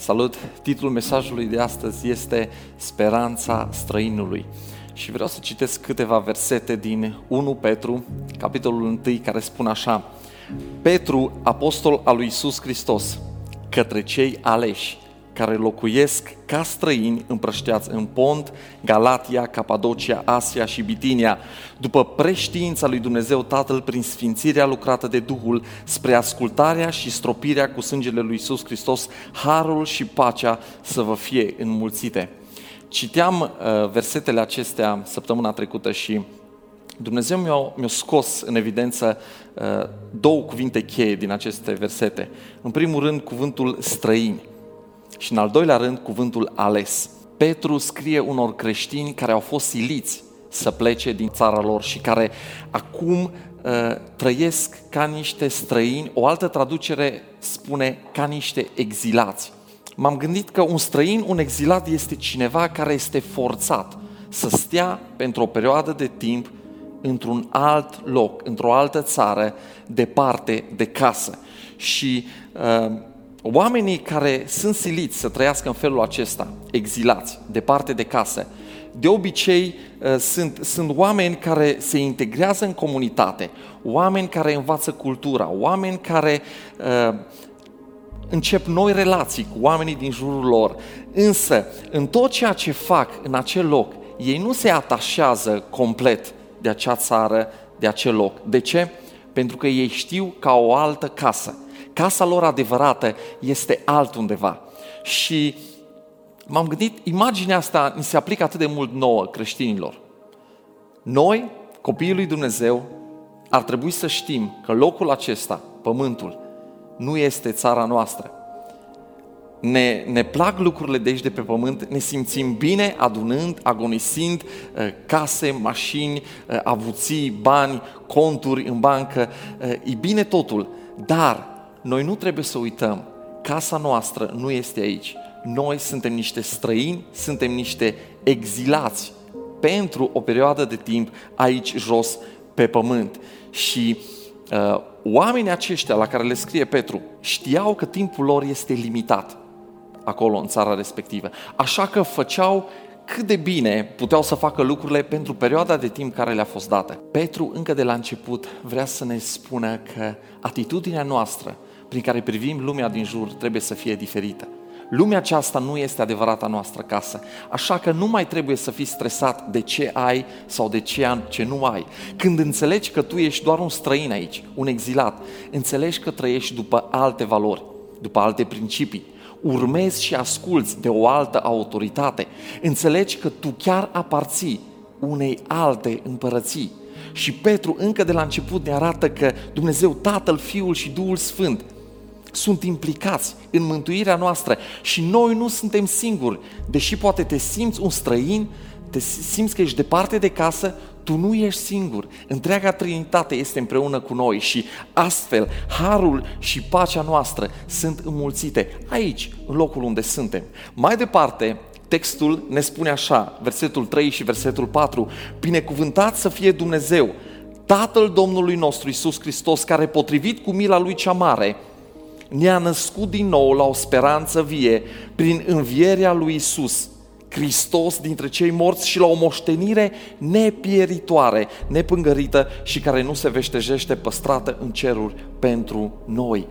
Salut! Titlul mesajului de astăzi este Speranța străinului. Și vreau să citesc câteva versete din 1 Petru, capitolul 1, care spun așa: Petru, apostol al lui Iisus Hristos, către cei aleși, care locuiesc ca străini împrășteați în Pont, Galatia, Capadocia, Asia și Bitinia, după preștiința lui Dumnezeu Tatăl prin sfințirea lucrată de Duhul, spre ascultarea și stropirea cu sângele lui Iisus Hristos, harul și pacea să vă fie înmulțite. Citeam versetele acestea săptămâna trecută și Dumnezeu mi-a scos în evidență două cuvinte cheie din aceste versete. În primul rând, cuvântul străini. Și în al doilea rând, cuvântul ales. Petru scrie unor creștini care au fost siliți să plece din țara lor și care acum trăiesc ca niște străini. O altă traducere spune ca niște exilați. M-am gândit că un străin, un exilat, este cineva care este forțat să stea pentru o perioadă de timp într-un alt loc, într-o altă țară, departe de casă. Și oamenii care sunt siliți să trăiască în felul acesta, exilați, departe de casă, de obicei sunt oameni care se integrează în comunitate, oameni care învață cultura, oameni care încep noi relații cu oamenii din jurul lor. Însă, în tot ceea ce fac în acel loc, ei nu se atașează complet de acea țară, de acel loc. De ce? Pentru că ei știu ca o altă casă. Casa lor adevărată este altundeva. Și m-am gândit, imaginea asta ni se aplică atât de mult nouă, creștinilor. Noi, copiii lui Dumnezeu, ar trebui să știm că locul acesta, pământul, nu este țara noastră. Ne plac lucrurile de aici, de pe pământ, ne simțim bine adunând, agonisind case, mașini, avuții, bani, conturi în bancă, e bine totul, dar noi nu trebuie să uităm, casa noastră nu este aici. Noi suntem niște străini, suntem niște exilați pentru o perioadă de timp aici jos pe pământ. Și oamenii aceștia la care le scrie Petru știau că timpul lor este limitat acolo în țara respectivă. Așa că făceau cât de bine puteau să facă lucrurile pentru perioada de timp care le-a fost dată. Petru încă de la început vrea să ne spună că atitudinea noastră prin care privim lumea din jur trebuie să fie diferită. Lumea aceasta nu este adevărata noastră casă, așa că nu mai trebuie să fii stresat de ce ai sau de ce nu ai. Când înțelegi că tu ești doar un străin aici, un exilat, înțelegi că trăiești după alte valori, după alte principii, urmezi și asculți de o altă autoritate, înțelegi că tu chiar aparții unei alte împărății. Și Petru încă de la început ne arată că Dumnezeu Tatăl, Fiul și Duhul Sfânt sunt implicați în mântuirea noastră și noi nu suntem singuri. Deși poate te simți un străin, te simți că ești departe de casă, tu nu ești singur. Întreaga Trinitate este împreună cu noi și astfel harul și pacea noastră sunt înmulțite aici, în locul unde suntem. Mai departe, textul ne spune așa, versetul 3 și versetul 4: binecuvântat să fie Dumnezeu, Tatăl Domnului nostru Iisus Hristos, care, potrivit cu mila Lui cea mare, ne-a născut din nou la o speranță vie prin învierea Lui Iisus Hristos dintre cei morți și la o moștenire nepieritoare, nepângărită și care nu se veștejește, păstrată în ceruri pentru noi.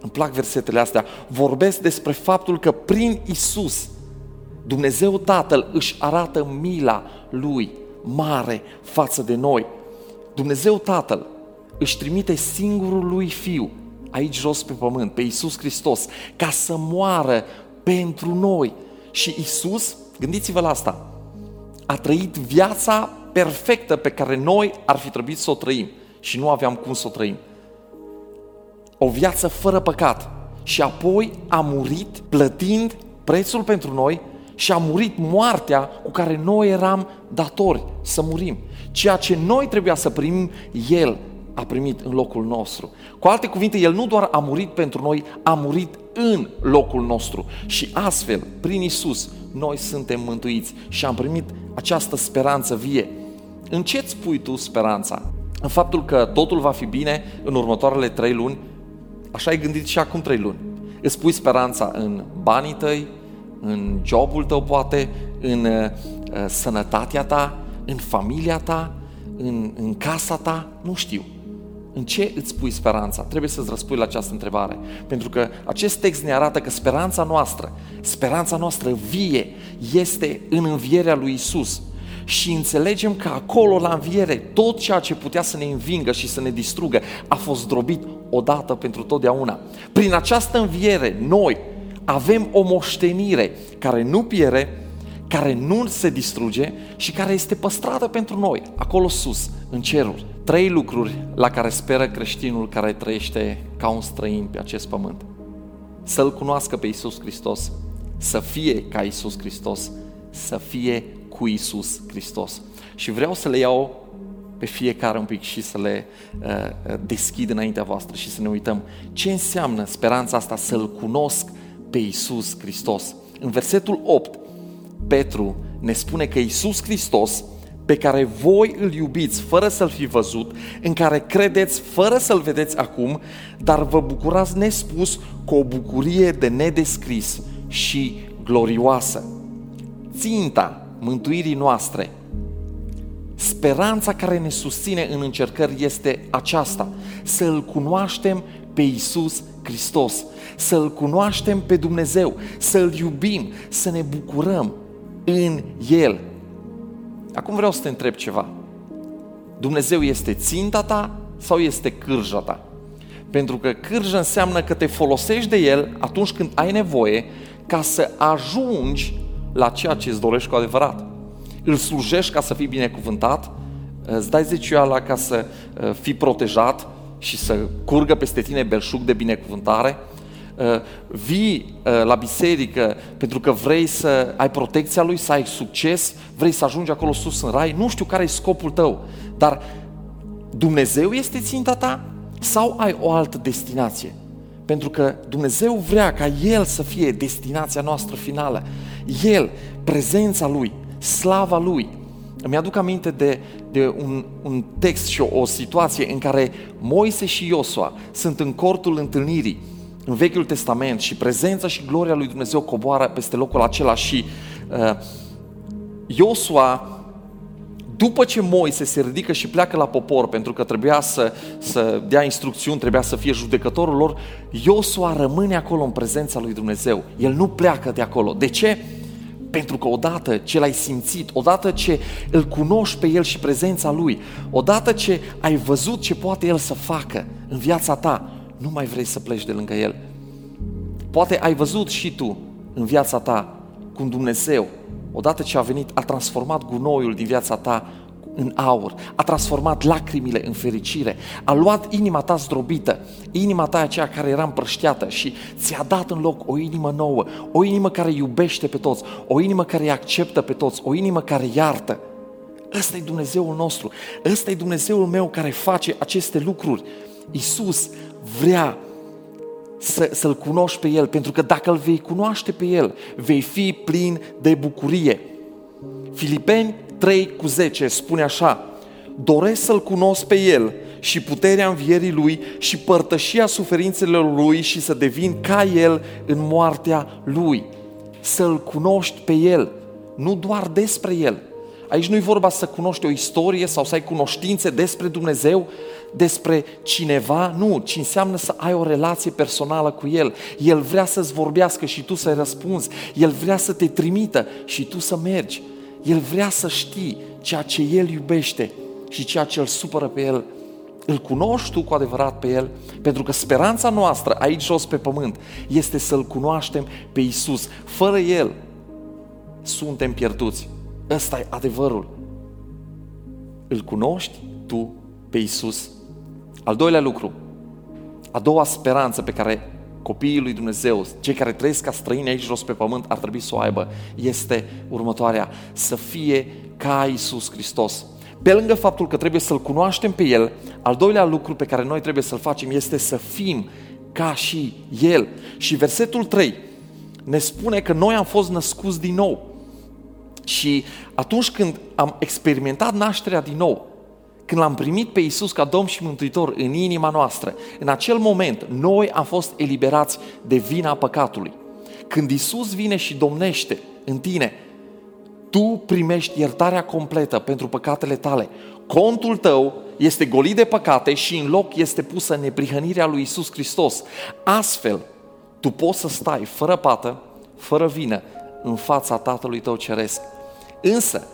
Îmi plac versetele astea. Vorbesc despre faptul că prin Iisus Dumnezeu Tatăl își arată mila Lui mare față de noi. Dumnezeu Tatăl își trimite singurul Lui Fiu aici jos pe pământ, pe Iisus Hristos, ca să moară pentru noi. Și Iisus, gândiți-vă la asta, a trăit viața perfectă pe care noi ar fi trebuit să o trăim și nu aveam cum să o trăim. O viață fără păcat. Și apoi a murit plătind prețul pentru noi și a murit moartea cu care noi eram datori să murim. Ceea ce noi trebuia să primim, El a primit în locul nostru. Cu alte cuvinte, El nu doar a murit pentru noi, a murit în locul nostru. Și astfel, prin Iisus, noi suntem mântuiți și am primit această speranță vie. În ce îți pui tu speranța? În faptul că totul va fi bine în următoarele 3 luni? Așa ai gândit și acum 3 luni. Îți pui speranța în banii tăi, în jobul tău poate, în sănătatea ta, în familia ta, în casa ta, nu știu. În ce îți pui speranța? Trebuie să-ți răspui la această întrebare. Pentru că acest text ne arată că speranța noastră vie este în învierea lui Iisus. Și înțelegem că acolo, la înviere, tot ceea ce putea să ne învingă și să ne distrugă a fost zdrobit odată pentru totdeauna. Prin această înviere, noi avem o moștenire care nu piere, care nu se distruge și care este păstrată pentru noi, acolo sus, în ceruri. 3 lucruri la care speră creștinul care trăiește ca un străin pe acest pământ. Să-L cunoască pe Iisus Hristos, să fie ca Iisus Hristos, să fie cu Iisus Hristos. Și vreau să le iau pe fiecare un pic și să le deschid înaintea voastră și să ne uităm ce înseamnă speranța asta, să-L cunosc pe Iisus Hristos. În versetul 8, Petru ne spune că Iisus Hristos, pe care voi îl iubiți fără să-L fi văzut, în care credeți fără să-L vedeți acum, dar vă bucurați nespus cu o bucurie de nedescris și glorioasă. Ținta mântuirii noastre, speranța care ne susține în încercări este aceasta, să-L cunoaștem pe Iisus Hristos, să-L cunoaștem pe Dumnezeu, să-L iubim, să ne bucurăm în El. Acum vreau să te întreb ceva. Dumnezeu este ținta ta sau este cârja ta? Pentru că cârja înseamnă că te folosești de El atunci când ai nevoie ca să ajungi la ceea ce îți dorești cu adevărat. Îl slujești ca să fii binecuvântat, îți dai zeciuiala ca să fii protejat și să curgă peste tine belșug de binecuvântare, vii la biserică pentru că vrei să ai protecția Lui, să ai succes, vrei să ajungi acolo sus în rai, nu știu care e scopul tău, dar Dumnezeu este ținta ta sau ai o altă destinație? Pentru că Dumnezeu vrea ca El să fie destinația noastră finală, El, prezența Lui, slava Lui. Îmi aduc aminte de un text și o situație în care Moise și Iosua sunt în cortul întâlnirii în Vechiul Testament și prezența și gloria lui Dumnezeu coboară peste locul acela și Iosua, după ce Moise se ridică și pleacă la popor pentru că trebuia să dea instrucțiuni, trebuia să fie judecătorul lor, Iosua rămâne acolo în prezența lui Dumnezeu. El nu pleacă de acolo. De ce? Pentru că odată ce L-ai simțit, odată ce Îl cunoști pe El și prezența Lui, odată ce ai văzut ce poate El să facă în viața ta, nu mai vrei să pleci de lângă El. Poate ai văzut și tu în viața ta cum Dumnezeu, odată ce a venit, a transformat gunoiul din viața ta în aur, a transformat lacrimile în fericire, a luat inima ta zdrobită, inima ta aceea care era împrășteată și ți-a dat în loc o inimă nouă, o inimă care iubește pe toți, o inimă care îi acceptă pe toți, o inimă care iartă. Ăsta e Dumnezeul nostru, ăsta e Dumnezeul meu care face aceste lucruri. Iisus vrea să-L cunoști pe El, pentru că dacă Îl vei cunoaște pe El, vei fi plin de bucurie. Filipeni 3:10 spune așa: doresc să-L cunosc pe El și puterea învierii Lui și părtășia suferințelor Lui și să devin ca El în moartea Lui. Să-L cunoști pe El, nu doar despre El. Aici nu-i vorba să cunoști o istorie sau să ai cunoștințe despre Dumnezeu, despre cineva, nu, ci înseamnă să ai o relație personală cu El. El vrea să-ți vorbească și tu să-i răspunzi. El vrea să te trimită și tu să mergi. El vrea să știi ceea ce El iubește și ceea ce Îl supără pe El. Îl cunoști tu cu adevărat pe El? Pentru că speranța noastră aici jos pe pământ este să-L cunoaștem pe Iisus. Fără El suntem pierduți. Ăsta e adevărul. Îl cunoști tu pe Iisus? Al doilea lucru, a doua speranță pe care copiii lui Dumnezeu, cei care trăiesc ca străini aici jos pe pământ, ar trebui să o aibă, este următoarea: să fie ca Iisus Hristos. Pe lângă faptul că trebuie să-L cunoaștem pe El, al doilea lucru pe care noi trebuie să-l facem este să fim ca și El. Și versetul 3 ne spune că noi am fost născuți din nou. Și atunci când am experimentat nașterea din nou, Când l-am primit pe Iisus ca Domn și Mântuitor în inima noastră, în acel moment noi am fost eliberați de vina păcatului. Când Iisus vine și domnește în tine, tu primești iertarea completă pentru păcatele tale. Contul tău este golit de păcate și în loc este pusă neprihănirea lui Iisus Hristos. Astfel, tu poți să stai fără pată, fără vină, în fața Tatălui tău ceresc. Însă,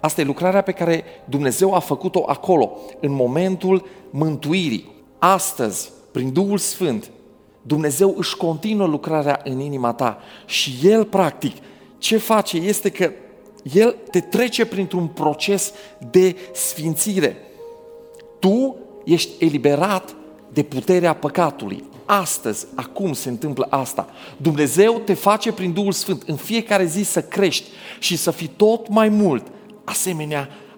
asta e lucrarea pe care Dumnezeu a făcut-o acolo, în momentul mântuirii. Astăzi, prin Duhul Sfânt, Dumnezeu își continuă lucrarea în inima ta și El, practic, ce face este că El te trece printr-un proces de sfințire. Tu ești eliberat de puterea păcatului. Astăzi, acum se întâmplă asta. Dumnezeu te face prin Duhul Sfânt în fiecare zi să crești și să fii tot mai mult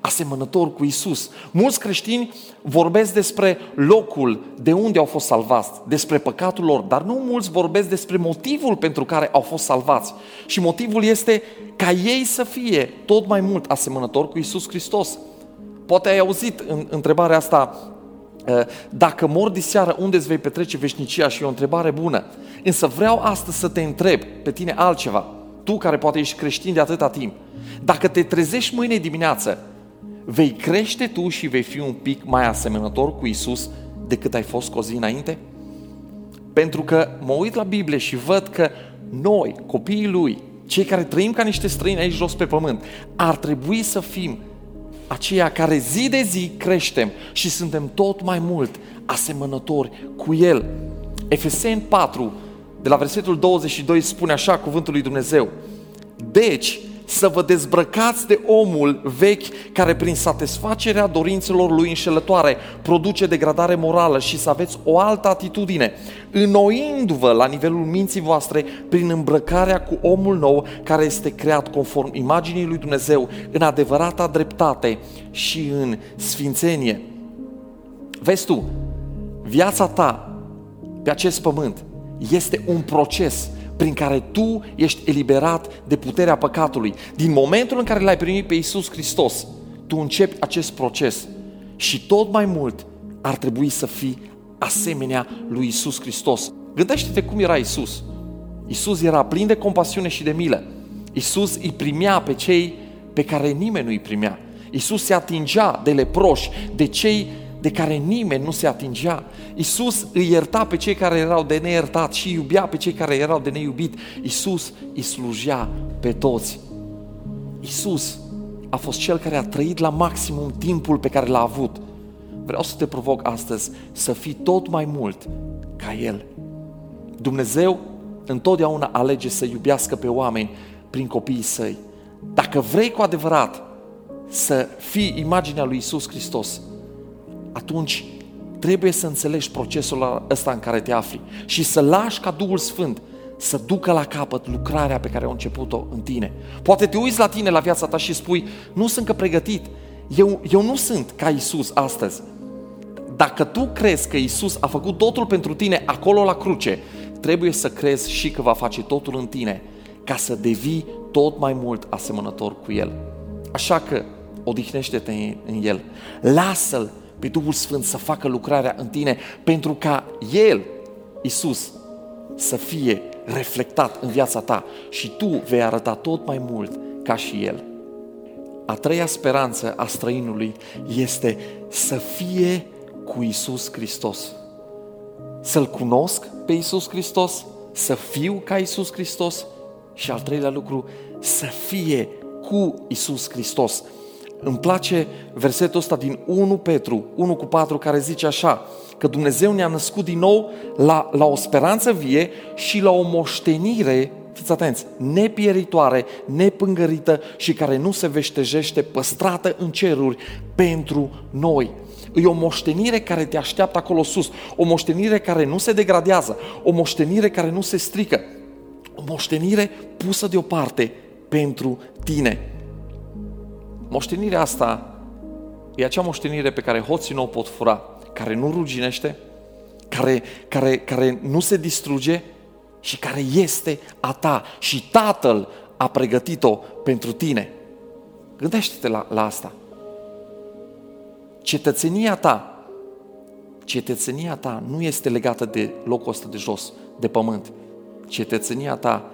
asemănător cu Iisus. Mulți creștini vorbesc despre locul de unde au fost salvați, despre păcatul lor, dar nu mulți vorbesc despre motivul pentru care au fost salvați. Și motivul este ca ei să fie tot mai mult asemănători cu Iisus Hristos. Poate ai auzit întrebarea asta: dacă mor diseară, unde îți vei petrece veșnicia? Și e o întrebare bună. Însă vreau astăzi să te întreb pe tine altceva, tu care poate ești creștin de atâta timp. Dacă te trezești mâine dimineață, vei crește tu și vei fi un pic mai asemănător cu Iisus decât ai fost cu o zi înainte? Pentru că mă uit la Biblie și văd că noi, copiii Lui, cei care trăim ca niște străini aici jos pe pământ, ar trebui să fim aceia care zi de zi creștem și suntem tot mai mult asemănători cu El. Efeseni 4, de la versetul 22, spune așa cuvântul lui Dumnezeu: deci, să vă dezbrăcați de omul vechi care prin satisfacerea dorințelor lui înșelătoare produce degradare morală și să aveți o altă atitudine, înnoindu-vă la nivelul minții voastre prin îmbrăcarea cu omul nou care este creat conform imaginii lui Dumnezeu în adevărata dreptate și în sfințenie. Vezi tu, viața ta pe acest pământ este un proces prin care tu ești eliberat de puterea păcatului. Din momentul în care L-ai primit pe Iisus Hristos, tu începi acest proces și tot mai mult ar trebui să fii asemenea lui Iisus Hristos. Gândește-te cum era Iisus. Iisus era plin de compasiune și de milă. Iisus îi primea pe cei pe care nimeni nu îi primea. Iisus se atingea de leproși, de cei de care nimeni nu se atingea. Iisus îi ierta pe cei care erau de neiertat și iubea pe cei care erau de neiubit. Iisus îi slujea pe toți. Iisus a fost Cel care a trăit la maximum timpul pe care l-a avut. Vreau să te provoc astăzi să fii tot mai mult ca El. Dumnezeu întotdeauna alege să iubească pe oameni prin copiii Săi. Dacă vrei cu adevărat să fii imaginea lui Iisus Hristos, atunci trebuie să înțelegi procesul ăsta în care te afli și să lași ca Duhul Sfânt să ducă la capăt lucrarea pe care a început-o în tine. Poate te uiți la tine, la viața ta și spui: nu sunt încă pregătit, eu nu sunt ca Iisus astăzi. Dacă tu crezi că Iisus a făcut totul pentru tine acolo la cruce, trebuie să crezi și că va face totul în tine ca să devii tot mai mult asemănător cu El. Așa că odihnește-te în El, lasă-L pe Duhul Sfânt să facă lucrarea în tine pentru ca El, Iisus, să fie reflectat în viața ta și tu vei arăta tot mai mult ca și El. A treia speranță a străinului este să fie cu Iisus Hristos. Să-L cunosc pe Iisus Hristos, să fiu ca Iisus Hristos și al treilea lucru, să fie cu Iisus Hristos. Îmi place versetul ăsta din 1 Petru 1:4 care zice așa, că Dumnezeu ne-a născut din nou la o speranță vie și la o moștenire, fiți atenți, nepieritoare, nepângărită și care nu se veștejește, păstrată în ceruri pentru noi. E o moștenire care te așteaptă acolo sus, o moștenire care nu se degradează, o moștenire care nu se strică, o moștenire pusă deoparte pentru tine. Moștenirea asta e acea moștenire pe care hoții nu o pot fura, care nu ruginește, care nu se distruge și care este a ta și Tatăl a pregătit-o pentru tine. Gândește-te la asta. Cetățenia ta nu este legată de locul ăsta de jos, de pământ. Cetățenia ta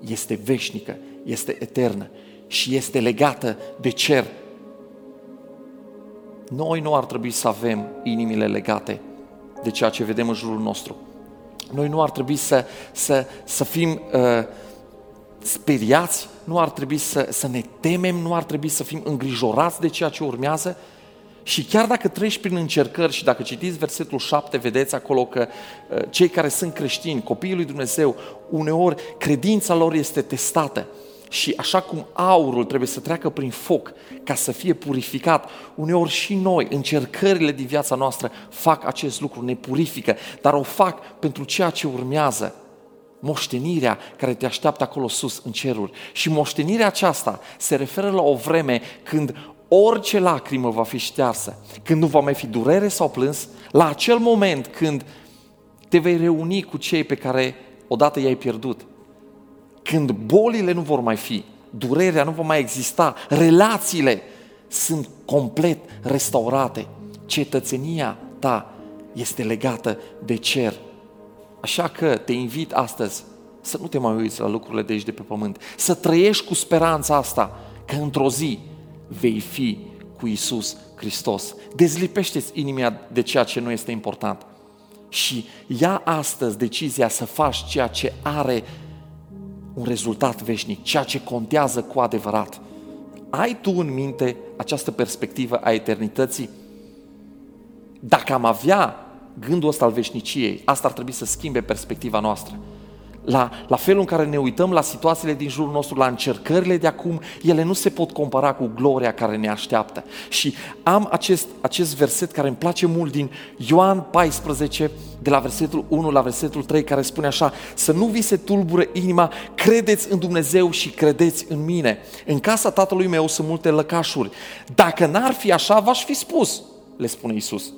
este veșnică, este eternă și este legată de cer. Noi nu ar trebui să avem inimile legate de ceea ce vedem în jurul nostru. Noi nu ar trebui să fim speriați, nu ar trebui să ne temem, nu ar trebui să fim îngrijorați de ceea ce urmează. Și chiar dacă treci prin încercări și dacă citiți versetul 7, vedeți acolo că cei care sunt creștini, copiii lui Dumnezeu, uneori credința lor este testată. Și așa cum aurul trebuie să treacă prin foc ca să fie purificat, uneori și noi, încercările din viața noastră fac acest lucru, ne purifică, dar o fac pentru ceea ce urmează, moștenirea care te așteaptă acolo sus, în ceruri. Și moștenirea aceasta se referă la o vreme când orice lacrimă va fi ștearsă, când nu va mai fi durere sau plâns, la acel moment când te vei reuni cu cei pe care odată i-ai pierdut, când bolile nu vor mai fi, durerea nu va mai exista, relațiile sunt complet restaurate. Cetățenia ta este legată de cer. Așa că te invit astăzi să nu te mai uiți la lucrurile de aici de pe pământ, să trăiești cu speranța asta că într-o zi vei fi cu Iisus Hristos. Dezlipește-ți inima de ceea ce nu este important și ia astăzi decizia să faci ceea ce are un rezultat veșnic, ceea ce contează cu adevărat. Ai tu în minte această perspectivă a eternității? Dacă am avea gândul ăsta al veșniciei, asta ar trebui să schimbe perspectiva noastră. La felul în care ne uităm la situațiile din jurul nostru, la încercările de acum, ele nu se pot compara cu gloria care ne așteaptă. Și am acest verset care îmi place mult din Ioan 14, de la versetul 1 la versetul 3, care spune așa: să nu vi se tulbură inima, credeți în Dumnezeu și credeți în mine. În casa tatălui meu sunt multe lăcașuri. Dacă n-ar fi așa, v-aș fi spus, le spune Iisus.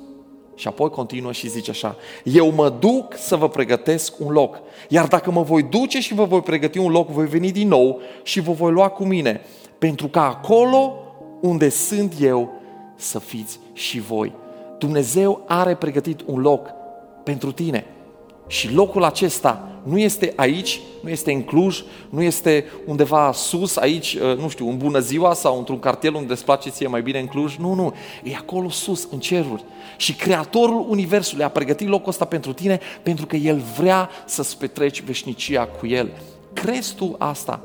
Și apoi continuă și zice așa: eu mă duc să vă pregătesc un loc, iar dacă mă voi duce și vă voi pregăti un loc, voi veni din nou și vă voi lua cu mine, pentru că acolo unde sunt eu, să fiți și voi. Dumnezeu are pregătit un loc pentru tine și locul acesta nu este aici, nu este în Cluj, nu este undeva sus, aici, nu știu, în Bună Ziua sau într-un cartier unde îți place ție mai bine în Cluj. Nu, e acolo sus, în ceruri. Și Creatorul Universului a pregătit locul ăsta pentru tine pentru că El vrea să-ți petreci veșnicia cu El. Crezi tu asta?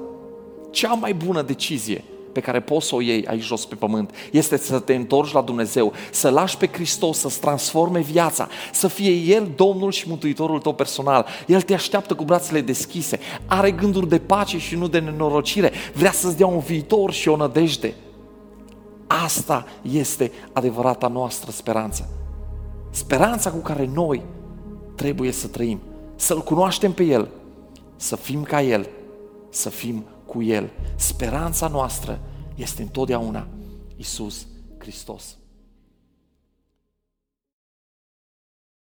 Cea mai bună decizie pe care poți să o iei aici jos pe pământ este să te întorci la Dumnezeu, să lași pe Hristos să-ți transforme viața, să fie El Domnul și Mântuitorul tău personal. El te așteaptă cu brațele deschise, are gânduri de pace și nu de nenorocire, vrea să-ți dea un viitor și o nădejde. Asta este adevărata noastră speranță. Speranța cu care noi trebuie să trăim, să-L cunoaștem pe El, să fim ca El, să fim cu El. Speranța noastră este întotdeauna Iisus Hristos.